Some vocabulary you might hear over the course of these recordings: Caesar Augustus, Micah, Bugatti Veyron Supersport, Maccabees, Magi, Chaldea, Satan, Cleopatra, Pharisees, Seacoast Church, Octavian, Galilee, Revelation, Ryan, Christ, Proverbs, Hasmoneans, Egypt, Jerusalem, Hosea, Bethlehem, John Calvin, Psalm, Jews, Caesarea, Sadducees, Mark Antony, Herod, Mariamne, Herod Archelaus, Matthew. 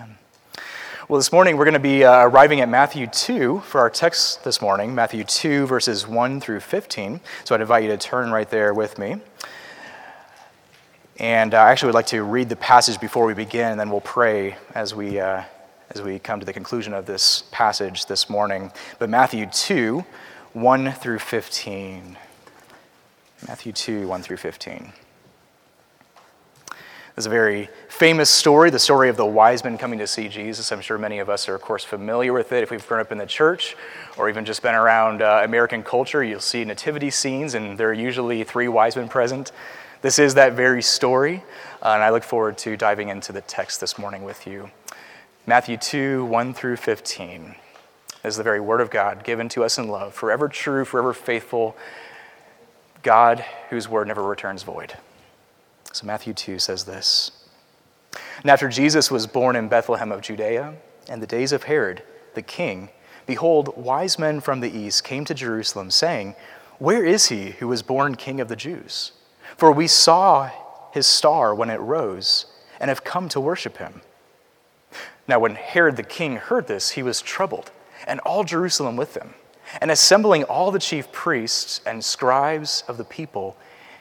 Amen. Well, this morning we're going to be arriving at Matthew 2 for our text this morning, Matthew 2 verses 1 through 15. So I'd invite you to turn right there with me. And I actually would like to read the passage before we begin, and then we'll pray as we come to the conclusion of this passage this morning. But Matthew 2, 1 through 15. Matthew 2, 1 through 15. It's a very famous story, the story of the wise men coming to see Jesus. I'm sure many of us are, of course, familiar with it. If we've grown up in the church or even just been around American culture, you'll see nativity scenes, and there are usually three wise men present. This is that very story, and I look forward to diving into the text this morning with you. Matthew 2, 1 through 15 is the very word of God given to us in love, forever true, forever faithful, God whose word never returns void. So Matthew 2 says this. And after Jesus was born in Bethlehem of Judea, in the days of Herod the king, behold, wise men from the east came to Jerusalem, saying, "Where is he who was born king of the Jews? For we saw his star when it rose, and have come to worship him." Now when Herod the king heard this, he was troubled, and all Jerusalem with him. And assembling all the chief priests and scribes of the people,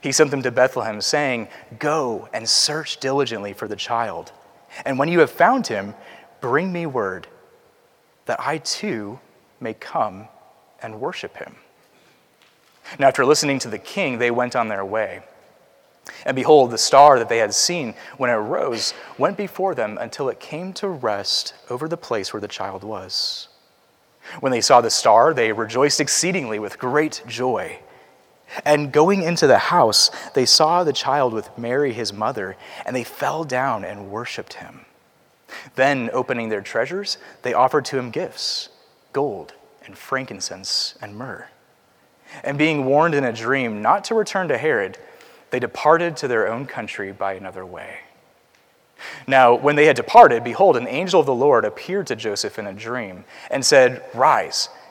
He sent them to Bethlehem, saying, "Go and search diligently for the child, and when you have found him, bring me word, that I too may come and worship him." Now after listening to the king, they went on their way. And behold, the star that they had seen when it rose went before them until it came to rest over the place where the child was. When they saw the star, they rejoiced exceedingly with great joy. And going into the house, they saw the child with Mary his mother, and they fell down and worshipped him. Then, opening their treasures, they offered to him gifts, gold and frankincense and myrrh. And being warned in a dream not to return to Herod, they departed to their own country by another way. Now, when they had departed, behold, an angel of the Lord appeared to Joseph in a dream and said, "Rise,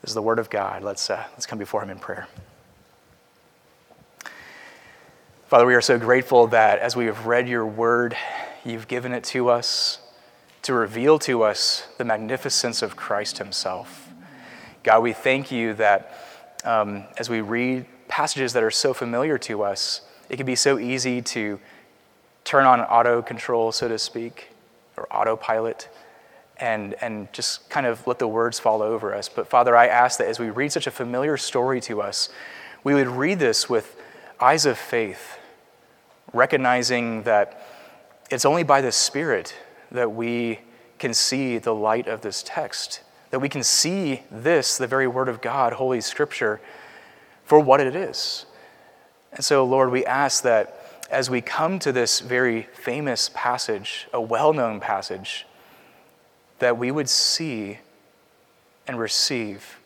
This is the word of God. Let's come before him in prayer. Father, we are so grateful that as we have read your word, you've given it to us to reveal to us the magnificence of Christ himself. God, we thank you that as we read passages that are so familiar to us, it can be so easy to turn on auto control, so to speak, or autopilot, and just kind of let the words fall over us. But Father, I ask that as we read such a familiar story to us, we would read this with eyes of faith, recognizing that it's only by the Spirit that we can see the light of this text, that we can see this, the very Word of God, Holy Scripture, for what it is. And so, Lord, we ask that as we come to this very famous passage, a well-known passage, that we would see and receive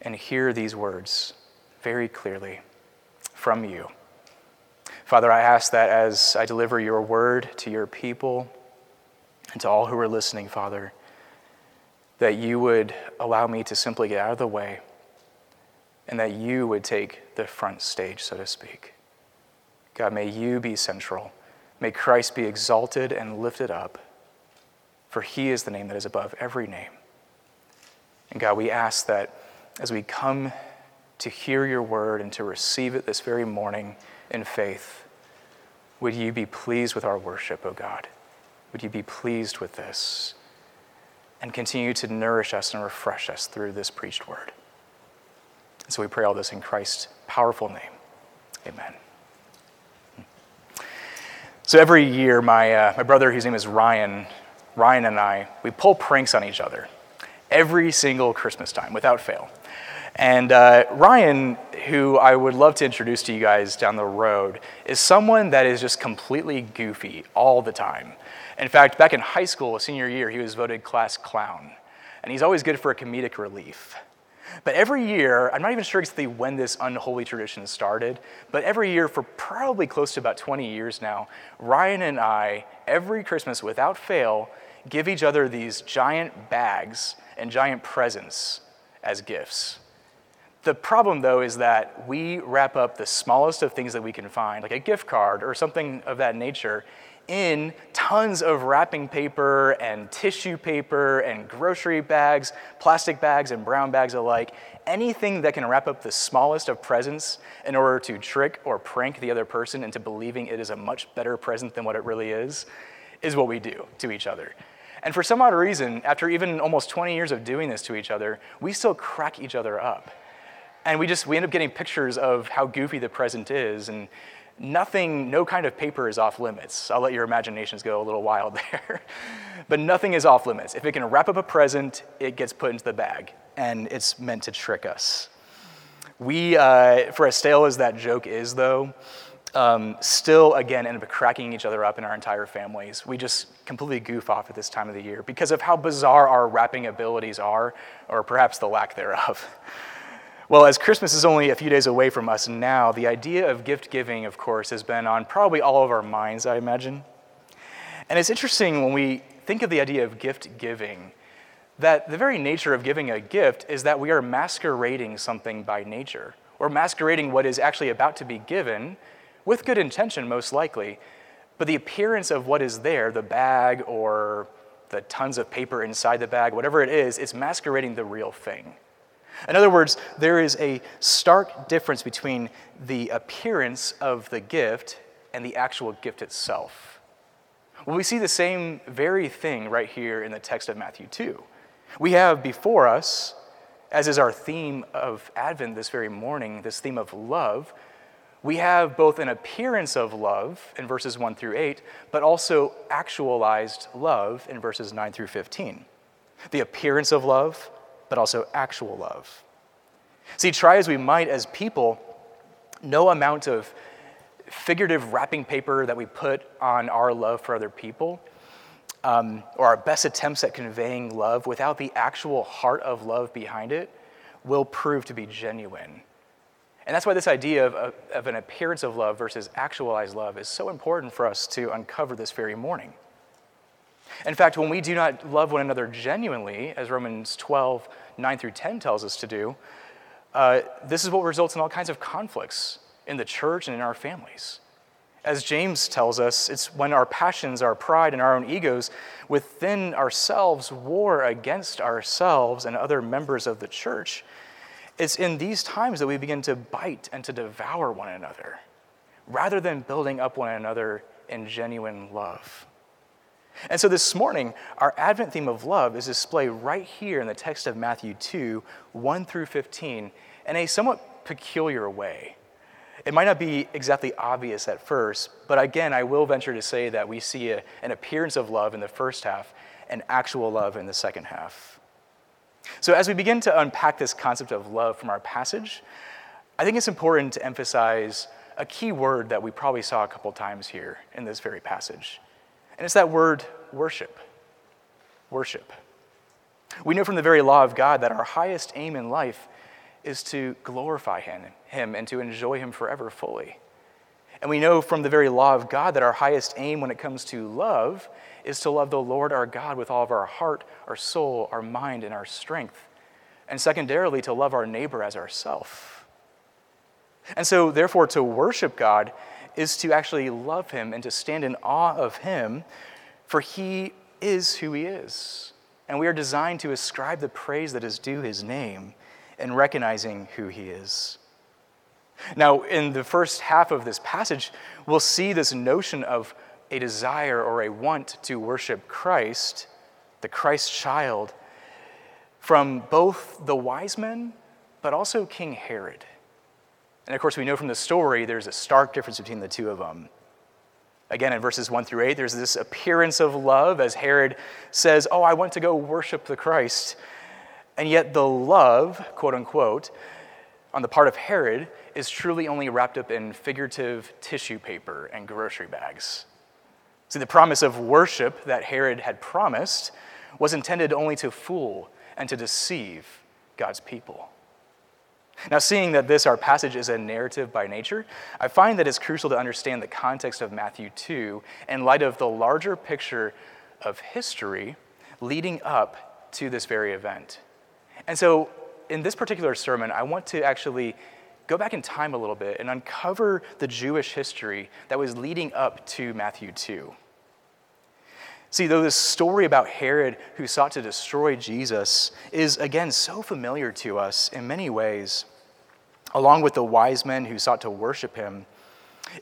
and hear these words very clearly from you. Father, I ask that as I deliver your word to your people and to all who are listening, Father, that you would allow me to simply get out of the way and that you would take the front stage, so to speak. God, may you be central. May Christ be exalted and lifted up, for he is the name that is above every name. And God, we ask that as we come to hear your word and to receive it this very morning in faith, would you be pleased with our worship, O God? Would you be pleased with this? And continue to nourish us and refresh us through this preached word. And so we pray all this in Christ's powerful name. Amen. So every year, my brother, whose name is Ryan and I, we pull pranks on each other every single Christmas time without fail. And Ryan, who I would love to introduce to you guys down the road, is someone that is just completely goofy all the time. In fact, back in high school, senior year, he was voted class clown. And he's always good for a comedic relief. But every year, I'm not even sure exactly when this unholy tradition started, but every year for probably close to about 20 years now, Ryan and I, every Christmas without fail, give each other these giant bags and giant presents as gifts. The problem, though, is that we wrap up the smallest of things that we can find, like a gift card or something of that nature, in tons of wrapping paper and tissue paper and grocery bags, plastic bags and brown bags alike, anything that can wrap up the smallest of presents in order to trick or prank the other person into believing it is a much better present than what it really is what we do to each other. And for some odd reason, after even almost 20 years of doing this to each other, we still crack each other up. And we end up getting pictures of how goofy the present is, and nothing, no kind of paper is off limits. I'll let your imaginations go a little wild there. But nothing is off limits. If it can wrap up a present, it gets put into the bag, and it's meant to trick us. We, for as stale as that joke is, though, still, again, end up cracking each other up in our entire families. We just completely goof off at this time of the year because of how bizarre our wrapping abilities are, or perhaps the lack thereof. Well, as Christmas is only a few days away from us now, the idea of gift giving, of course, has been on probably all of our minds, I imagine. And it's interesting when we think of the idea of gift giving, that the very nature of giving a gift is that we are masquerading something by nature, or masquerading what is actually about to be given, with good intention most likely, but the appearance of what is there, the bag or the tons of paper inside the bag, whatever it is, it's masquerading the real thing. In other words, there is a stark difference between the appearance of the gift and the actual gift itself. Well, we see the same very thing right here in the text of Matthew 2. We have before us, as is our theme of Advent this very morning, this theme of love, we have both an appearance of love in verses 1 through 8, but also actualized love in verses 9 through 15. The appearance of love, but also actual love. See, try as we might as people, no amount of figurative wrapping paper that we put on our love for other people, or our best attempts at conveying love without the actual heart of love behind it, will prove to be genuine. And that's why this idea of an appearance of love versus actualized love is so important for us to uncover this very morning. In fact, when we do not love one another genuinely, as Romans 12, 9 through 10 tells us to do, this is what results in all kinds of conflicts in the church and in our families. As James tells us, it's when our passions, our pride, and our own egos within ourselves war against ourselves and other members of the church. It's in these times that we begin to bite and to devour one another, rather than building up one another in genuine love. And so this morning, our Advent theme of love is displayed right here in the text of Matthew 2, 1 through 15, in a somewhat peculiar way. It might not be exactly obvious at first, but again, I will venture to say that we see an appearance of love in the first half and actual love in the second half. So as we begin to unpack this concept of love from our passage, I think it's important to emphasize a key word that we probably saw a couple times here in this very passage. And it's that word, worship. Worship. We know from the very law of God that our highest aim in life is to glorify Him and to enjoy Him forever fully. And we know from the very law of God that our highest aim when it comes to love is to love the Lord our God with all of our heart, our soul, our mind, and our strength. And secondarily, to love our neighbor as ourself. And so, therefore, to worship God is to actually love Him and to stand in awe of Him, for He is who He is. And we are designed to ascribe the praise that is due His name in recognizing who He is. Now, in the first half of this passage, we'll see this notion of a desire or a want to worship Christ, the Christ child, from both the wise men but also King Herod. And of course, we know from the story, there's a stark difference between the two of them. Again, in verses 1-8, there's this appearance of love as Herod says, oh, I want to go worship the Christ. And yet the love, quote unquote, on the part of Herod is truly only wrapped up in figurative tissue paper and grocery bags. See, the promise of worship that Herod had promised was intended only to fool and to deceive God's people. Now, seeing that this, our passage, is a narrative by nature, I find that it's crucial to understand the context of Matthew 2 in light of the larger picture of history leading up to this very event. And so, in this particular sermon, I want to actually go back in time a little bit and uncover the Jewish history that was leading up to Matthew 2. See, though this story about Herod who sought to destroy Jesus is, again, so familiar to us in many ways, along with the wise men who sought to worship him,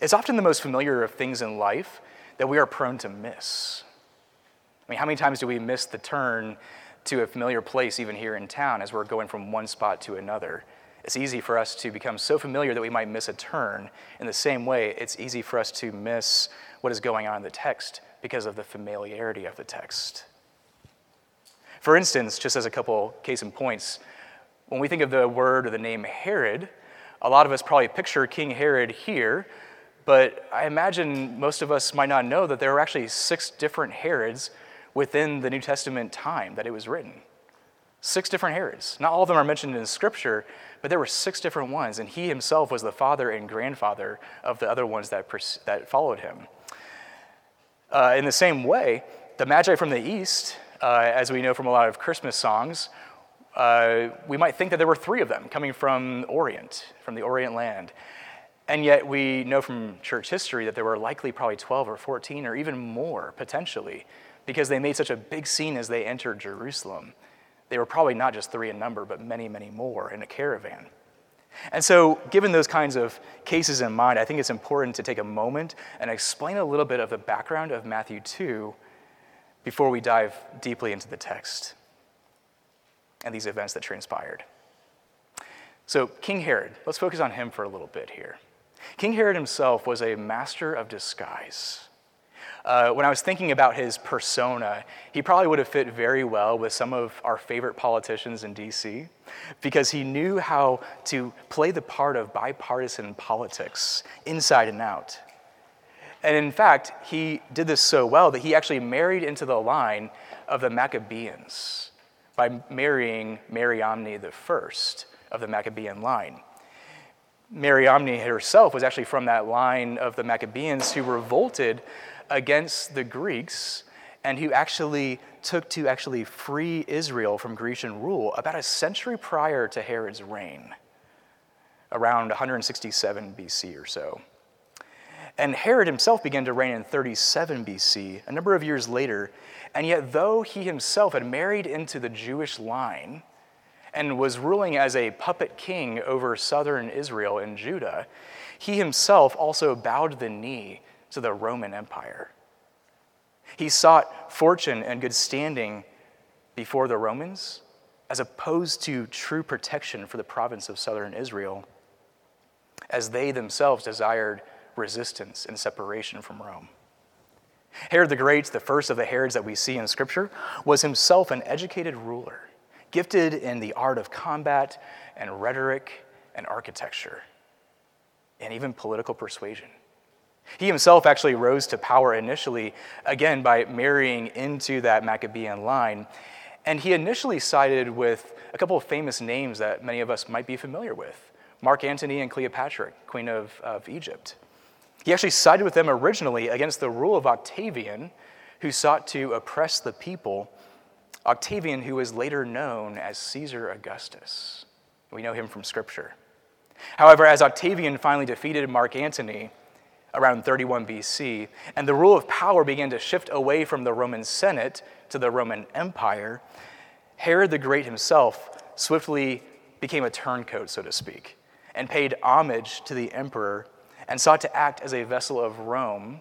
it's often the most familiar of things in life that we are prone to miss. I mean, how many times do we miss the turn to a familiar place, even here in town, as we're going from one spot to another? It's easy for us to become so familiar that we might miss a turn. In the same way, it's easy for us to miss what is going on in the text because of the familiarity of the text. For instance, just as a couple case in points, when we think of the word or the name Herod, a lot of us probably picture King Herod here, but I imagine most of us might not know that there were actually 6 different Herods within the New Testament time that it was written. 6 different Herods. Not all of them are mentioned in Scripture, but there were 6 different ones, and he himself was the father and grandfather of the other ones that followed him. In the same way, the Magi from the East, as we know from a lot of Christmas songs, we might think that there were 3 of them coming from Orient, from the Orient land. And yet we know from church history that there were likely probably 12 or 14 or even more, potentially, because they made such a big scene as they entered Jerusalem. They were probably not just 3 in number, but many, many more in a caravan. And so, given those kinds of cases in mind, I think it's important to take a moment and explain a little bit of the background of Matthew 2 before we dive deeply into the text and these events that transpired. So, King Herod, let's focus on him for a little bit here. King Herod himself was a master of disguise. When I was thinking about his persona, he probably would have fit very well with some of our favorite politicians in D.C. because he knew how to play the part of bipartisan politics inside and out. And in fact, he did this so well that he actually married into the line of the Maccabees by marrying Mariamne, the first of the Maccabean line. Mariamne herself was actually from that line of the Maccabees who revolted against the Greeks and who actually took to actually free Israel from Grecian rule about a century prior to Herod's reign, around 167 BC or so. And Herod himself began to reign in 37 BC, a number of years later, and yet though he himself had married into the Jewish line and was ruling as a puppet king over southern Israel and Judah, he himself also bowed the knee to the Roman Empire. He sought fortune and good standing before the Romans as opposed to true protection for the province of southern Israel, as they themselves desired resistance and separation from Rome. Herod the Great, the first of the Herods that we see in Scripture, was himself an educated ruler, gifted in the art of combat and rhetoric and architecture, and even political persuasion. He himself actually rose to power initially, again, by marrying into that Maccabean line. And he initially sided with a couple of famous names that many of us might be familiar with, Mark Antony and Cleopatra, queen of Egypt. He actually sided with them originally against the rule of Octavian, who sought to oppress the people. Octavian, who was later known as Caesar Augustus. We know him from Scripture. However, as Octavian finally defeated Mark Antony, around 31 BC, and the rule of power began to shift away from the Roman Senate to the Roman Empire, Herod the Great himself swiftly became a turncoat, so to speak, and paid homage to the emperor and sought to act as a vessel of Rome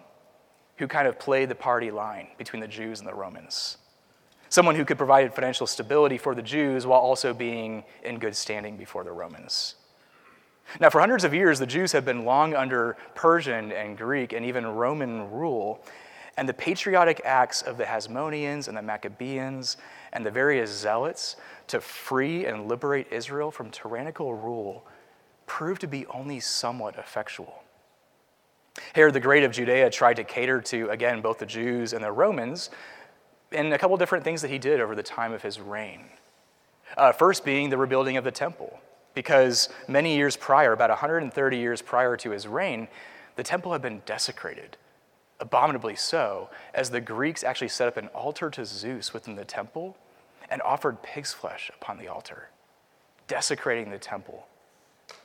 who kind of played the party line between the Jews and the Romans. someone who could provide financial stability for the Jews while also being in good standing before the Romans. Now, for hundreds of years, the Jews have been long under Persian and Greek and even Roman rule, and the patriotic acts of the Hasmoneans and the Maccabees and the various zealots to free and liberate Israel from tyrannical rule proved to be only somewhat effectual. Herod the Great of Judea tried to cater to, again, both the Jews and the Romans in a couple different things that he did over the time of his reign. First being the rebuilding of the temple, because many years prior, about 130 years prior to his reign, the temple had been desecrated, abominably so, as the Greeks actually set up an altar to Zeus within the temple and offered pig's flesh upon the altar, desecrating the temple,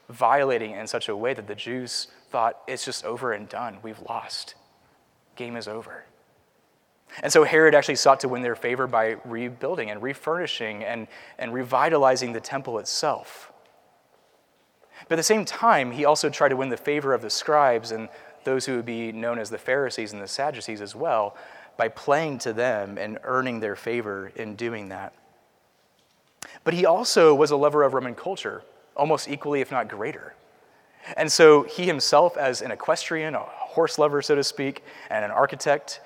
violating it in such a way that the Jews thought, it's just over and done, we've lost, game is over. And so Herod actually sought to win their favor by rebuilding and refurnishing and revitalizing the temple itself. But at the same time, he also tried to win the favor of the scribes and those who would be known as the Pharisees and the Sadducees as well, by playing to them and earning their favor in doing that. But he also was a lover of Roman culture, almost equally, if not greater. And so he himself, as an equestrian, a horse lover, so to speak, and an architect,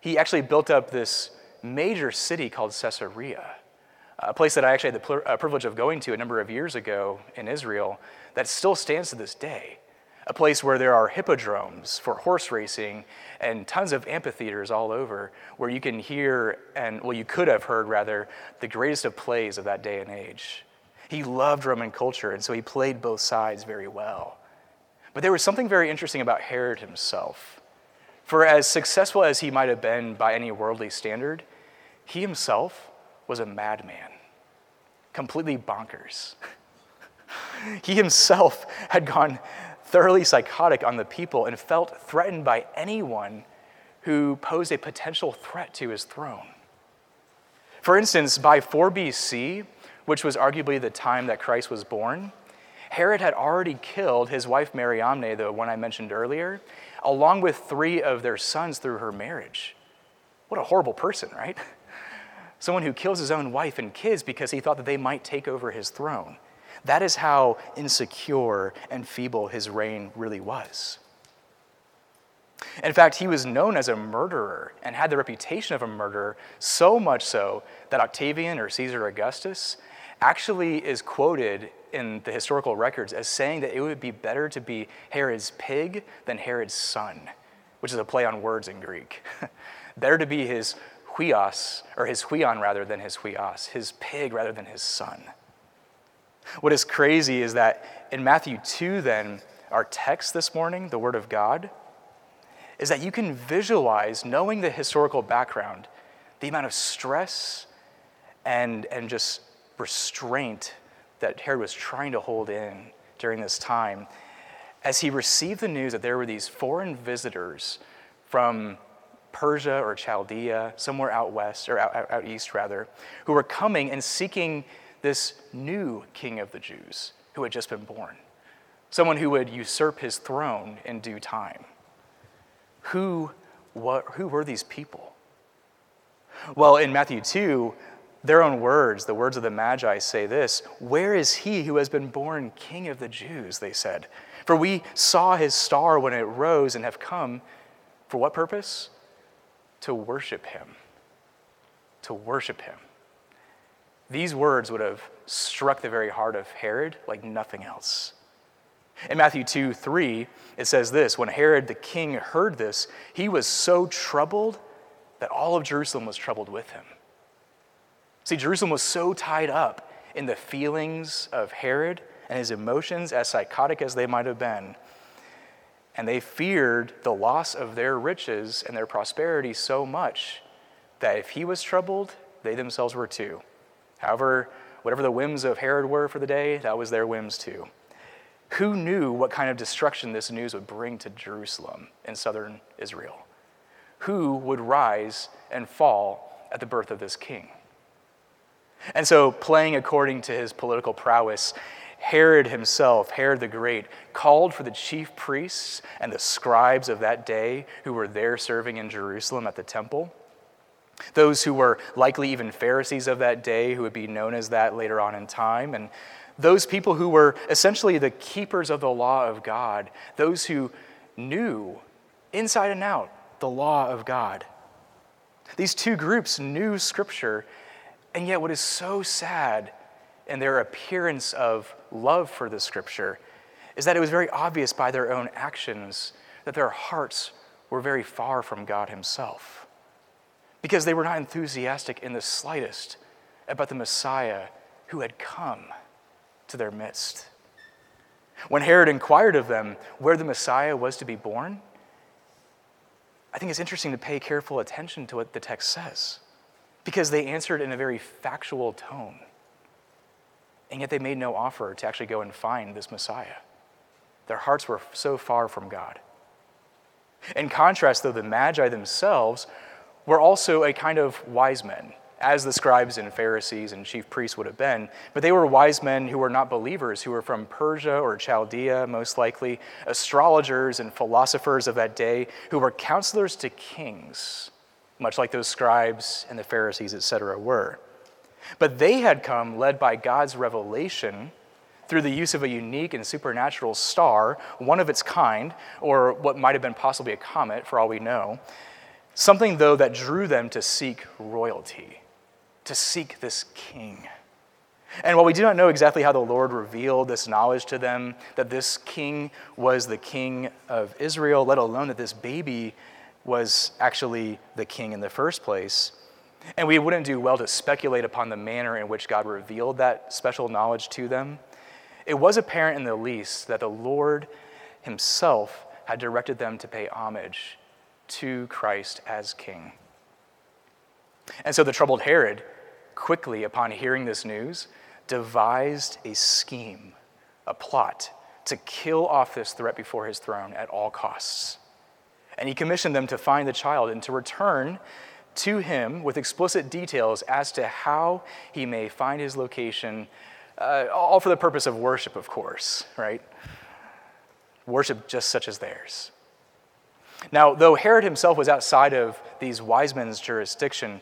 he actually built up this major city called Caesarea, a place that I actually had the privilege of going to a number of years ago in Israel that still stands to this day, a place where there are hippodromes for horse racing and tons of amphitheaters all over where you can hear, and well, you could have heard rather, the greatest of plays of that day and age. He loved Roman culture, and so he played both sides very well. But there was something very interesting about Herod himself. For as successful as he might have been by any worldly standard, he himself was a madman, completely bonkers. He himself had gone thoroughly psychotic on the people and felt threatened by anyone who posed a potential threat to his throne. For instance, by 4 BC, which was arguably the time that Christ was born, Herod had already killed his wife Mariamne, the one I mentioned earlier, along with 3 of their sons through her marriage. What a horrible person, right? Someone who kills his own wife and kids because he thought that they might take over his throne. That is how insecure and feeble his reign really was. In fact, he was known as a murderer and had the reputation of a murderer, so much so that Octavian or Caesar Augustus actually is quoted in the historical records as saying that it would be better to be Herod's pig than Herod's son, which is a play on words in Greek. Better to be his huios, or his huion rather than his huios, his pig rather than his son. What is crazy is that in Matthew 2 then, our text this morning, the Word of God, is that you can visualize, knowing the historical background, the amount of stress and just restraint that Herod was trying to hold in during this time as he received the news that there were these foreign visitors from Persia or Chaldea, somewhere out west, or out east rather, who were coming and seeking this new king of the Jews who had just been born, someone who would usurp his throne in due time. Who were these people? Well, in Matthew 2, their own words, the words of the Magi, say this: "Where is he who has been born king of the Jews?" they said. "For we saw his star when it rose and have come." For what purpose? To worship him. To worship him. These words would have struck the very heart of Herod like nothing else. In Matthew 2:3, it says this: "When Herod the king heard this, he was so troubled that all of Jerusalem was troubled with him." See, Jerusalem was so tied up in the feelings of Herod and his emotions, as psychotic as they might have been, and they feared the loss of their riches and their prosperity so much that if he was troubled, they themselves were too. However, whatever the whims of Herod were for the day, that was their whims too. Who knew what kind of destruction this news would bring to Jerusalem and southern Israel? Who would rise and fall at the birth of this king? And so, playing according to his political prowess, Herod himself, Herod the Great, called for the chief priests and the scribes of that day who were there serving in Jerusalem at the temple. Those who were likely even Pharisees of that day, who would be known as that later on in time, and those people who were essentially the keepers of the law of God, those who knew inside and out the law of God. These two groups knew Scripture, and yet what is so sad in their appearance of love for the Scripture is that it was very obvious by their own actions that their hearts were very far from God himself, because they were not enthusiastic in the slightest about the Messiah who had come to their midst. When Herod inquired of them where the Messiah was to be born, I think it's interesting to pay careful attention to what the text says, because they answered in a very factual tone, and yet they made no offer to actually go and find this Messiah. Their hearts were so far from God. In contrast, though, the Magi themselves were also a kind of wise men, as the scribes and Pharisees and chief priests would have been, but they were wise men who were not believers, who were from Persia or Chaldea, most likely, astrologers and philosophers of that day, who were counselors to kings, much like those scribes and the Pharisees, etc., were. But they had come led by God's revelation through the use of a unique and supernatural star, one of its kind, or what might have been possibly a comet, for all we know. Something, though, that drew them to seek royalty, to seek this king. And while we do not know exactly how the Lord revealed this knowledge to them, that this king was the king of Israel, let alone that this baby was actually the king in the first place, and we wouldn't do well to speculate upon the manner in which God revealed that special knowledge to them, it was apparent in the least that the Lord himself had directed them to pay homage to Christ as king. And so the troubled Herod, quickly upon hearing this news, devised a scheme, a plot, to kill off this threat before his throne at all costs. And he commissioned them to find the child and to return to him with explicit details as to how he may find his location, all for the purpose of worship, of course, right? Worship just such as theirs. Now, though Herod himself was outside of these wise men's jurisdiction,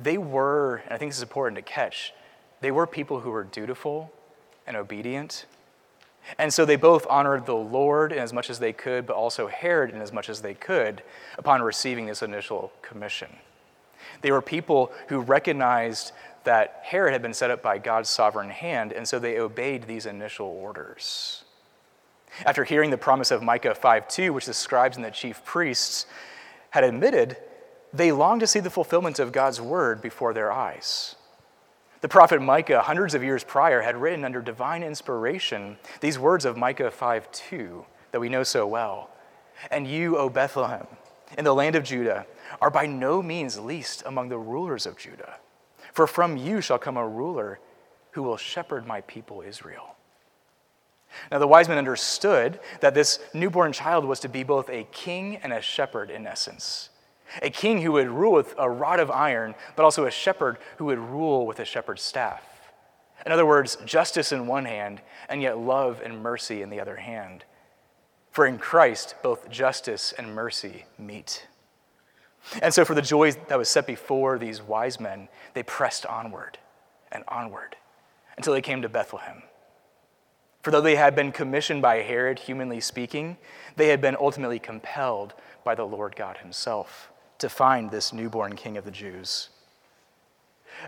they were, and I think this is important to catch, they were people who were dutiful and obedient. And so they both honored the Lord in as much as they could, but also Herod in as much as they could upon receiving this initial commission. They were people who recognized that Herod had been set up by God's sovereign hand, and so they obeyed these initial orders. After hearing the promise of Micah 5:2, which the scribes and the chief priests had admitted, they longed to see the fulfillment of God's word before their eyes. The prophet Micah, hundreds of years prior, had written under divine inspiration these words of Micah 5:2 that we know so well. "And you, O Bethlehem, in the land of Judah, are by no means least among the rulers of Judah. For from you shall come a ruler who will shepherd my people Israel." Now, the wise men understood that this newborn child was to be both a king and a shepherd in essence. A king who would rule with a rod of iron, but also a shepherd who would rule with a shepherd's staff. In other words, justice in one hand, and yet love and mercy in the other hand. For in Christ, both justice and mercy meet. And so for the joy that was set before these wise men, they pressed onward and onward until they came to Bethlehem. For though they had been commissioned by Herod, humanly speaking, they had been ultimately compelled by the Lord God himself to find this newborn king of the Jews.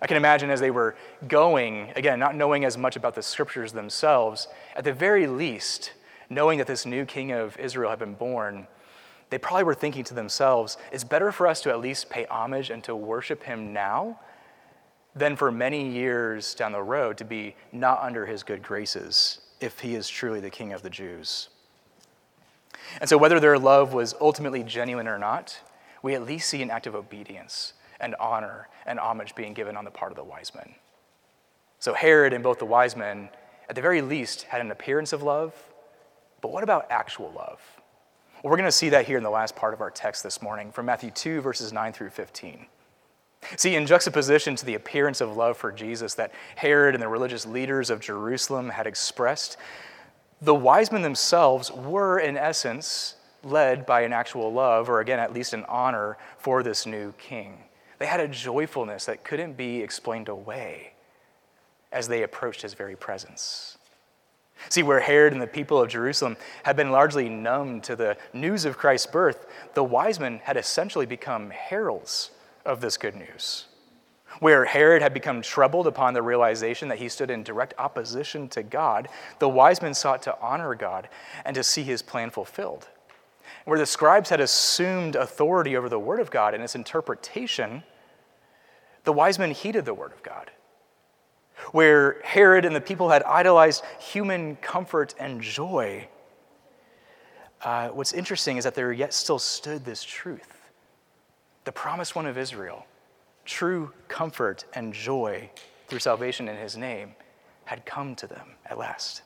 I can imagine as they were going, again, not knowing as much about the scriptures themselves, at the very least, knowing that this new king of Israel had been born, they probably were thinking to themselves, it's better for us to at least pay homage and to worship him now than for many years down the road to be not under his good graces, if he is truly the king of the Jews. And so whether their love was ultimately genuine or not, we at least see an act of obedience and honor and homage being given on the part of the wise men. So Herod and both the wise men, at the very least, had an appearance of love, but what about actual love? Well, we're going to see that here in the last part of our text this morning from Matthew 2, verses 9 through 15. See, in juxtaposition to the appearance of love for Jesus that Herod and the religious leaders of Jerusalem had expressed, the wise men themselves were, in essence, led by an actual love, or again, at least an honor for this new king. They had a joyfulness that couldn't be explained away as they approached his very presence. See, where Herod and the people of Jerusalem had been largely numbed to the news of Christ's birth, the wise men had essentially become heralds of this good news. Where Herod had become troubled upon the realization that he stood in direct opposition to God, the wise men sought to honor God and to see his plan fulfilled. Where the scribes had assumed authority over the word of God and its interpretation, the wise men heeded the word of God. Where Herod and the people had idolized human comfort and joy, what's interesting is that there yet still stood this truth. The promised one of Israel, true comfort and joy through salvation in his name, had come to them at last.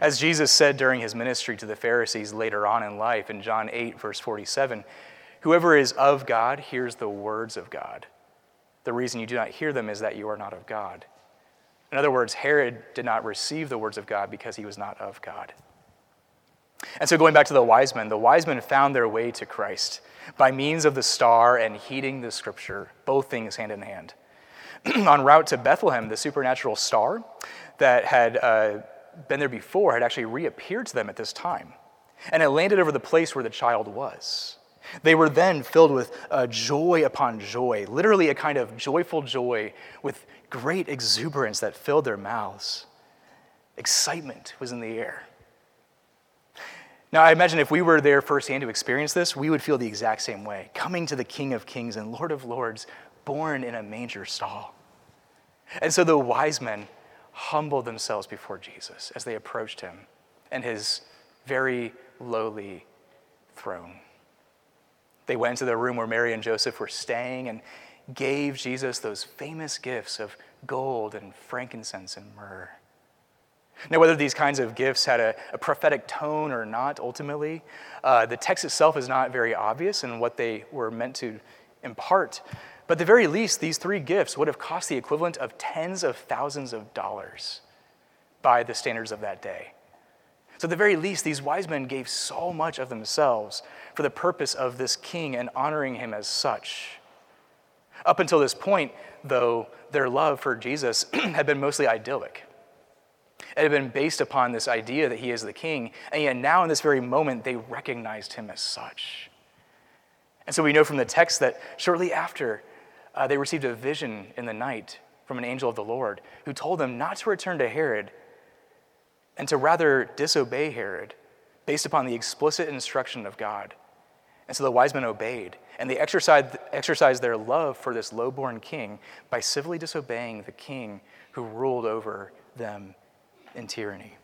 As Jesus said during his ministry to the Pharisees later on in life in John 8, verse 47, whoever is of God hears the words of God. The reason you do not hear them is that you are not of God. In other words, Herod did not receive the words of God because he was not of God. And so going back to the wise men found their way to Christ by means of the star and heeding the scripture, both things hand in hand. En route to Bethlehem, the supernatural star that had been there before had actually reappeared to them at this time. And it landed over the place where the child was. They were then filled with joy upon joy, literally a kind of joyful joy with great exuberance that filled their mouths. Excitement was in the air. Now, I imagine if we were there firsthand to experience this, we would feel the exact same way, coming to the King of Kings and Lord of Lords, born in a manger stall. And so the wise men humbled themselves before Jesus as they approached him and his very lowly throne. They went into the room where Mary and Joseph were staying and gave Jesus those famous gifts of gold and frankincense and myrrh. Now, whether these kinds of gifts had a prophetic tone or not, ultimately, the text itself is not very obvious in what they were meant to impart. But at the very least, these three gifts would have cost the equivalent of tens of thousands of dollars by the standards of that day. So at the very least, these wise men gave so much of themselves for the purpose of this king and honoring him as such. Up until this point, though, their love for Jesus had been mostly idyllic. It had been based upon this idea that he is the king, and yet now in this very moment, they recognized him as such. And so we know from the text that shortly after, they received a vision in the night from an angel of the Lord who told them not to return to Herod and to rather disobey Herod based upon the explicit instruction of God. And so the wise men obeyed, and they exercised their love for this low-born king by civilly disobeying the king who ruled over them in tyranny.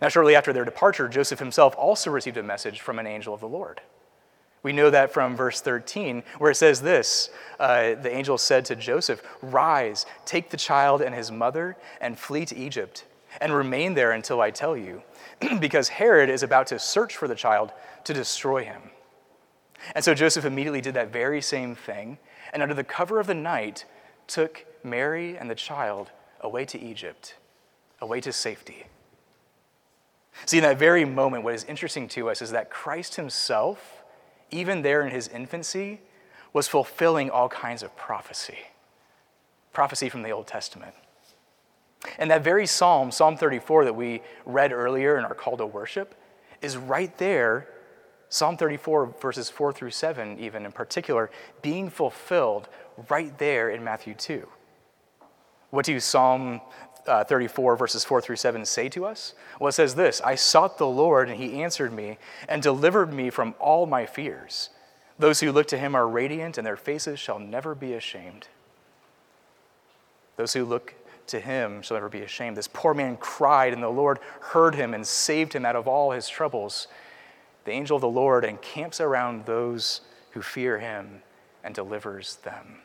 Now, shortly after their departure, Joseph himself also received a message from an angel of the Lord. We know that from verse 13, where it says this, the angel said to Joseph, "Rise, take the child and his mother and flee to Egypt, and remain there until I tell you, because Herod is about to search for the child to destroy him." And so Joseph immediately did that very same thing, and under the cover of the night, took Mary and the child away to Egypt, away to safety. See, in that very moment, what is interesting to us is that Christ himself, even there in his infancy, was fulfilling all kinds of prophecy from the Old Testament. And that very psalm, Psalm 34, that we read earlier in our call to worship, is right there, Psalm 34, verses 4 through 7 even in particular, being fulfilled right there in Matthew 2. What do Psalm 34, verses 4 through 7 say to us? Well, it says this, "I sought the Lord, and he answered me and delivered me from all my fears. Those who look to him are radiant, and their faces shall never be ashamed." Those who look to him shall never be ashamed. This poor man cried, and the Lord heard him and saved him out of all his troubles. The angel of the Lord encamps around those who fear him and delivers them.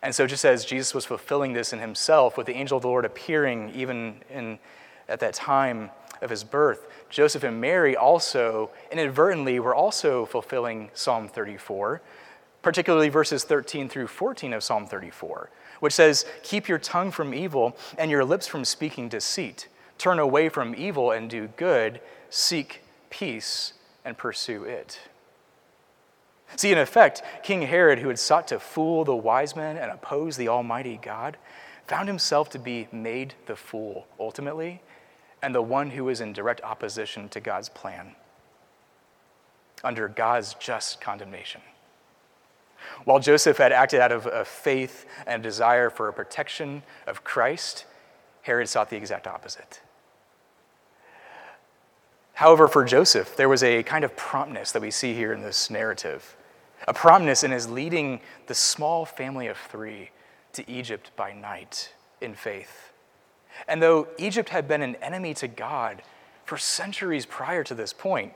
And so just as Jesus was fulfilling this in himself, with the angel of the Lord appearing even at that time of his birth, Joseph and Mary also inadvertently were also fulfilling Psalm 34, particularly verses 13 through 14 of Psalm 34, which says, "Keep your tongue from evil and your lips from speaking deceit. Turn away from evil and do good. Seek peace and pursue it." See, in effect, King Herod, who had sought to fool the wise men and oppose the Almighty God, found himself to be made the fool, ultimately, and the one who was in direct opposition to God's plan, under God's just condemnation. While Joseph had acted out of a faith and desire for a protection of Christ, Herod sought the exact opposite. However, for Joseph, there was a kind of promptness that we see here in this narrative, a promptness in his leading the small family of three to Egypt by night in faith. And though Egypt had been an enemy to God for centuries prior to this point,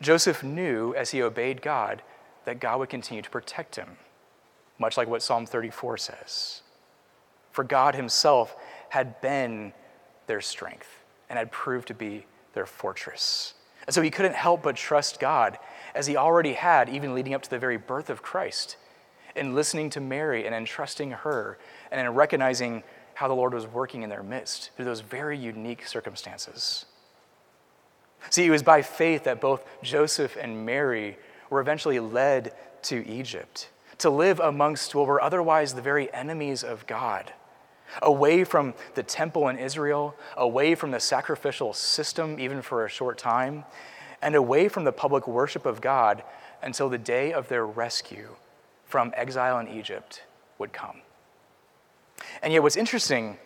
Joseph knew as he obeyed God that God would continue to protect him, much like what Psalm 34 says. For God himself had been their strength and had proved to be their fortress. And so he couldn't help but trust God, as he already had, even leading up to the very birth of Christ, in listening to Mary and in trusting her and in recognizing how the Lord was working in their midst through those very unique circumstances. See, it was by faith that both Joseph and Mary were eventually led to Egypt, to live amongst what were otherwise the very enemies of God, away from the temple in Israel, away from the sacrificial system, even for a short time, and away from the public worship of God until the day of their rescue from exile in Egypt would come. And yet what's interesting,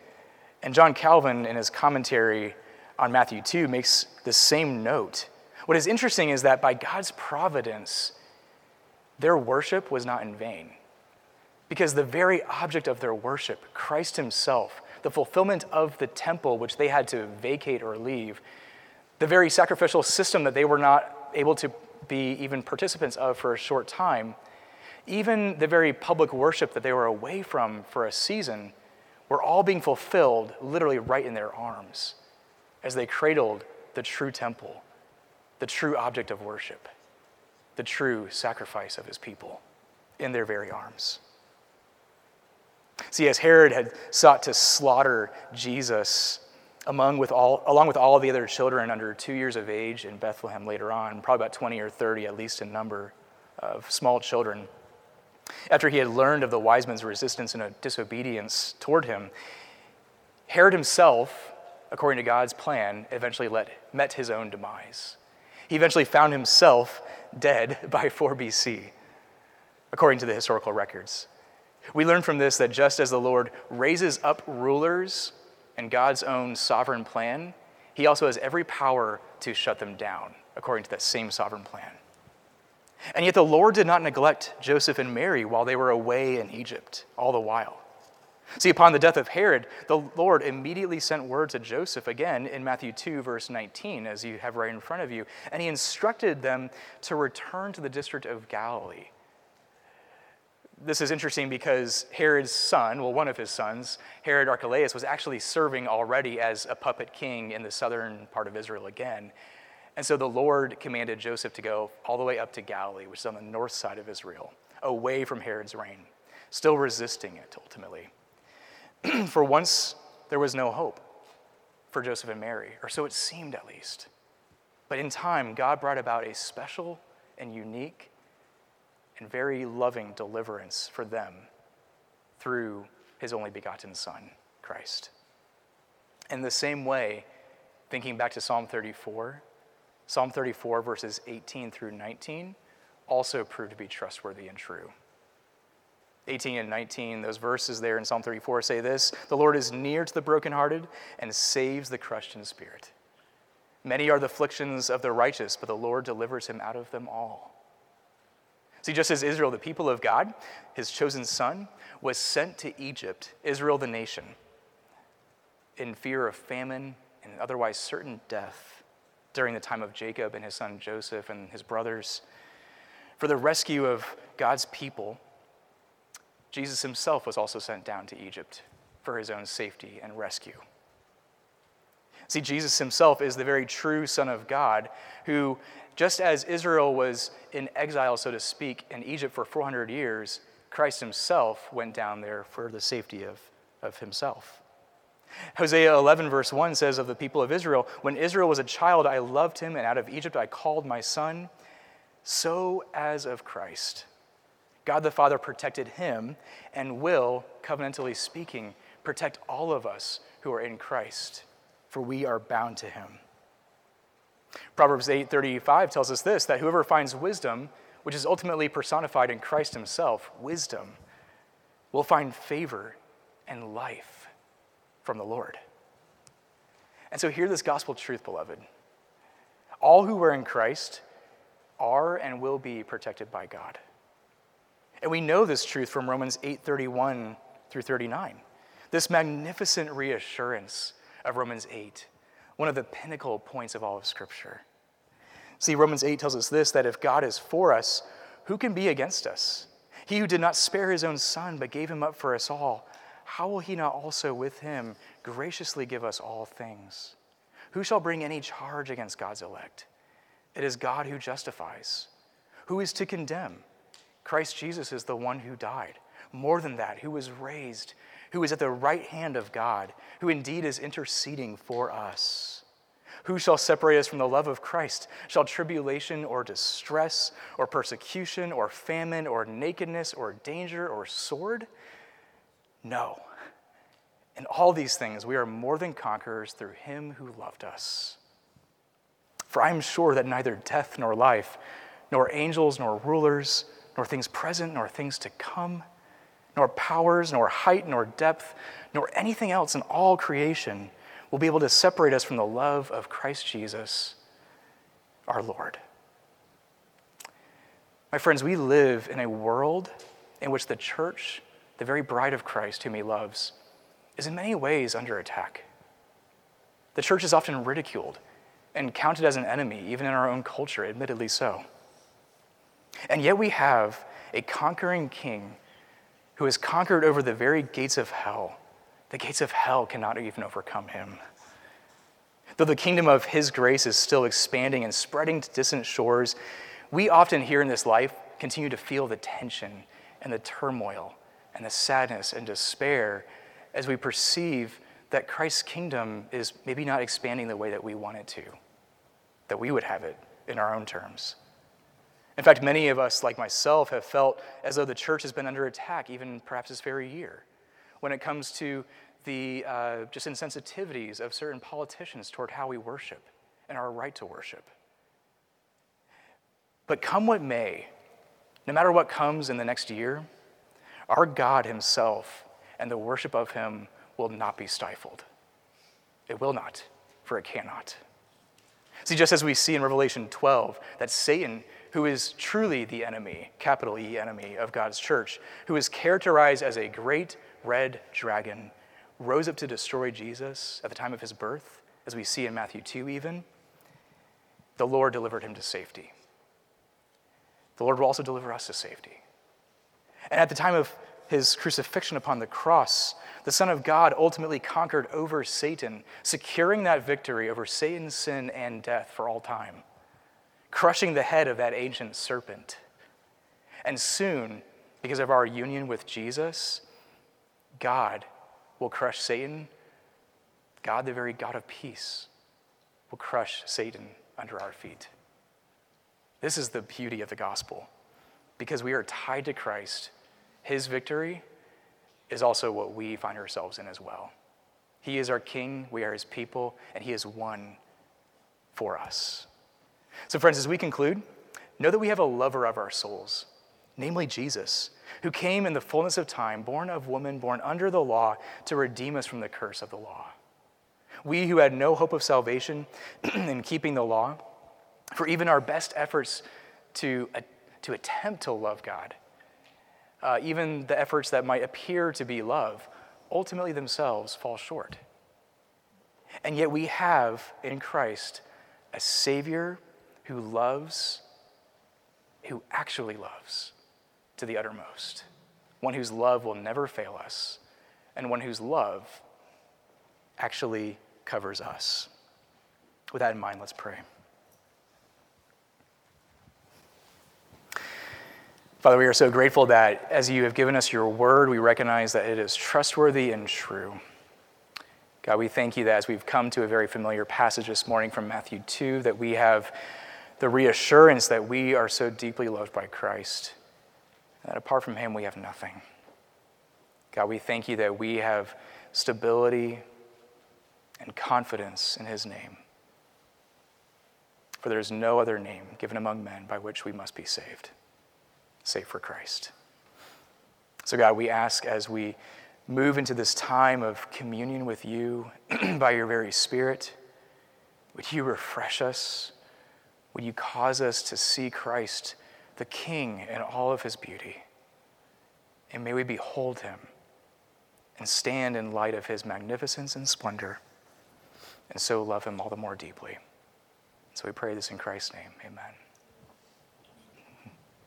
and John Calvin in his commentary on Matthew 2 makes the same note, what is interesting is that by God's providence, their worship was not in vain, because the very object of their worship, Christ himself, the fulfillment of the temple which they had to vacate or leave, the very sacrificial system that they were not able to be even participants of for a short time, even the very public worship that they were away from for a season, were all being fulfilled literally right in their arms as they cradled the true temple, the true object of worship, the true sacrifice of his people, in their very arms. See, as Herod had sought to slaughter Jesus along with all of the other children under 2 years of age in Bethlehem later on, probably about 20 or 30 at least in number of small children, after he had learned of the wise men's resistance and disobedience toward him, Herod himself, according to God's plan, eventually met his own demise. He eventually found himself dead by 4 BC, according to the historical records. We learn from this that just as the Lord raises up rulers in God's own sovereign plan, he also has every power to shut them down, according to that same sovereign plan. And yet the Lord did not neglect Joseph and Mary while they were away in Egypt all the while. See, upon the death of Herod, the Lord immediately sent word to Joseph again in Matthew 2, verse 19, as you have right in front of you, and he instructed them to return to the district of Galilee. This is interesting because Herod's son, well, one of his sons, Herod Archelaus, was actually serving already as a puppet king in the southern part of Israel again. And so the Lord commanded Joseph to go all the way up to Galilee, which is on the north side of Israel, away from Herod's reign, still resisting it ultimately. For once, there was no hope for Joseph and Mary, or so it seemed at least. But in time, God brought about a special and unique and very loving deliverance for them through his only begotten Son, Christ. In the same way, thinking back to Psalm 34, verses 18 through 19, also proved to be trustworthy and true. 18 and 19, those verses there in Psalm 34 say this: "The Lord is near to the brokenhearted and saves the crushed in spirit. Many are the afflictions of the righteous, but the Lord delivers him out of them all." See, just as Israel, the people of God, his chosen son, was sent to Egypt, Israel the nation, in fear of famine and otherwise certain death during the time of Jacob and his son Joseph and his brothers, for the rescue of God's people, Jesus himself was also sent down to Egypt for his own safety and rescue. See, Jesus himself is the very true Son of God who, just as Israel was in exile, so to speak, in Egypt for 400 years, Christ himself went down there for the safety of himself. Hosea 11, verse 1 says of the people of Israel, "When Israel was a child, I loved him, and out of Egypt I called my son." so as of Christ. God the Father protected him and will, covenantally speaking, protect all of us who are in Christ, for we are bound to him. Proverbs 8:35 tells us this, that whoever finds wisdom, which is ultimately personified in Christ himself, wisdom, will find favor and life from the Lord. And so hear this gospel truth, beloved. All who are in Christ are and will be protected by God. And we know this truth from Romans 8:31 through 39. This magnificent reassurance of Romans 8, one of the pinnacle points of all of Scripture. See, Romans 8 tells us this, that if God is for us, who can be against us? He who did not spare his own son, but gave him up for us all, how will he not also with him graciously give us all things? Who shall bring any charge against God's elect? It is God who justifies. Who is to condemn? Christ Jesus is the one who died. More than that, who was raised, who is at the right hand of God, who indeed is interceding for us. Who shall separate us from the love of Christ? Shall tribulation or distress or persecution or famine or nakedness or danger or sword? No. In all these things, we are more than conquerors through him who loved us. For I am sure that neither death nor life, nor angels nor rulers, nor things present nor things to come, nor powers, nor height, nor depth, nor anything else in all creation will be able to separate us from the love of Christ Jesus, our Lord. My friends, we live in a world in which the church, the very bride of Christ whom he loves, is in many ways under attack. The church is often ridiculed and counted as an enemy, even in our own culture, admittedly so. And yet we have a conquering king who has conquered over the very gates of hell. The gates of hell cannot even overcome him. Though the kingdom of his grace is still expanding and spreading to distant shores, we often here in this life continue to feel the tension and the turmoil and the sadness and despair as we perceive that Christ's kingdom is maybe not expanding the way that we want it to, that we would have it in our own terms. In fact, many of us, like myself, have felt as though the church has been under attack, even perhaps this very year, when it comes to the just insensitivities of certain politicians toward how we worship and our right to worship. But come what may, no matter what comes in the next year, our God himself and the worship of him will not be stifled. It will not, for it cannot. See, just as we see in Revelation 12, that Satan, who is truly the enemy, capital E enemy of God's church, who is characterized as a great red dragon, rose up to destroy Jesus at the time of his birth, as we see in Matthew 2 even, the Lord delivered him to safety. The Lord will also deliver us to safety. And at the time of his crucifixion upon the cross, the Son of God ultimately conquered over Satan, securing that victory over Satan's sin and death for all time, crushing the head of that ancient serpent. And soon, because of our union with Jesus, God will crush Satan. God, the very God of peace, will crush Satan under our feet. This is the beauty of the gospel, because we are tied to Christ. His victory is also what we find ourselves in as well. He is our king, we are his people, and he is one for us. So friends, as we conclude, know that we have a lover of our souls, namely Jesus, who came in the fullness of time, born of woman, born under the law, to redeem us from the curse of the law. We who had no hope of salvation in keeping the law, for even our best efforts to attempt to love God, even the efforts that might appear to be love, ultimately themselves fall short. And yet we have in Christ a Savior who loves, who actually loves to the uttermost, one whose love will never fail us, and one whose love actually covers us. With that in mind, let's pray. Father, we are so grateful that as you have given us your word, we recognize that it is trustworthy and true. God, we thank you that as we've come to a very familiar passage this morning from Matthew 2, that we have the reassurance that we are so deeply loved by Christ, that apart from him we have nothing. God, we thank you that we have stability and confidence in his name. For there is no other name given among men by which we must be saved, save for Christ. So God, we ask as we move into this time of communion with you by your very Spirit, would you refresh us? Would you cause us to see Christ, the King, in all of his beauty? And may we behold him and stand in light of his magnificence and splendor, and so love him all the more deeply. So we pray this in Christ's name. Amen.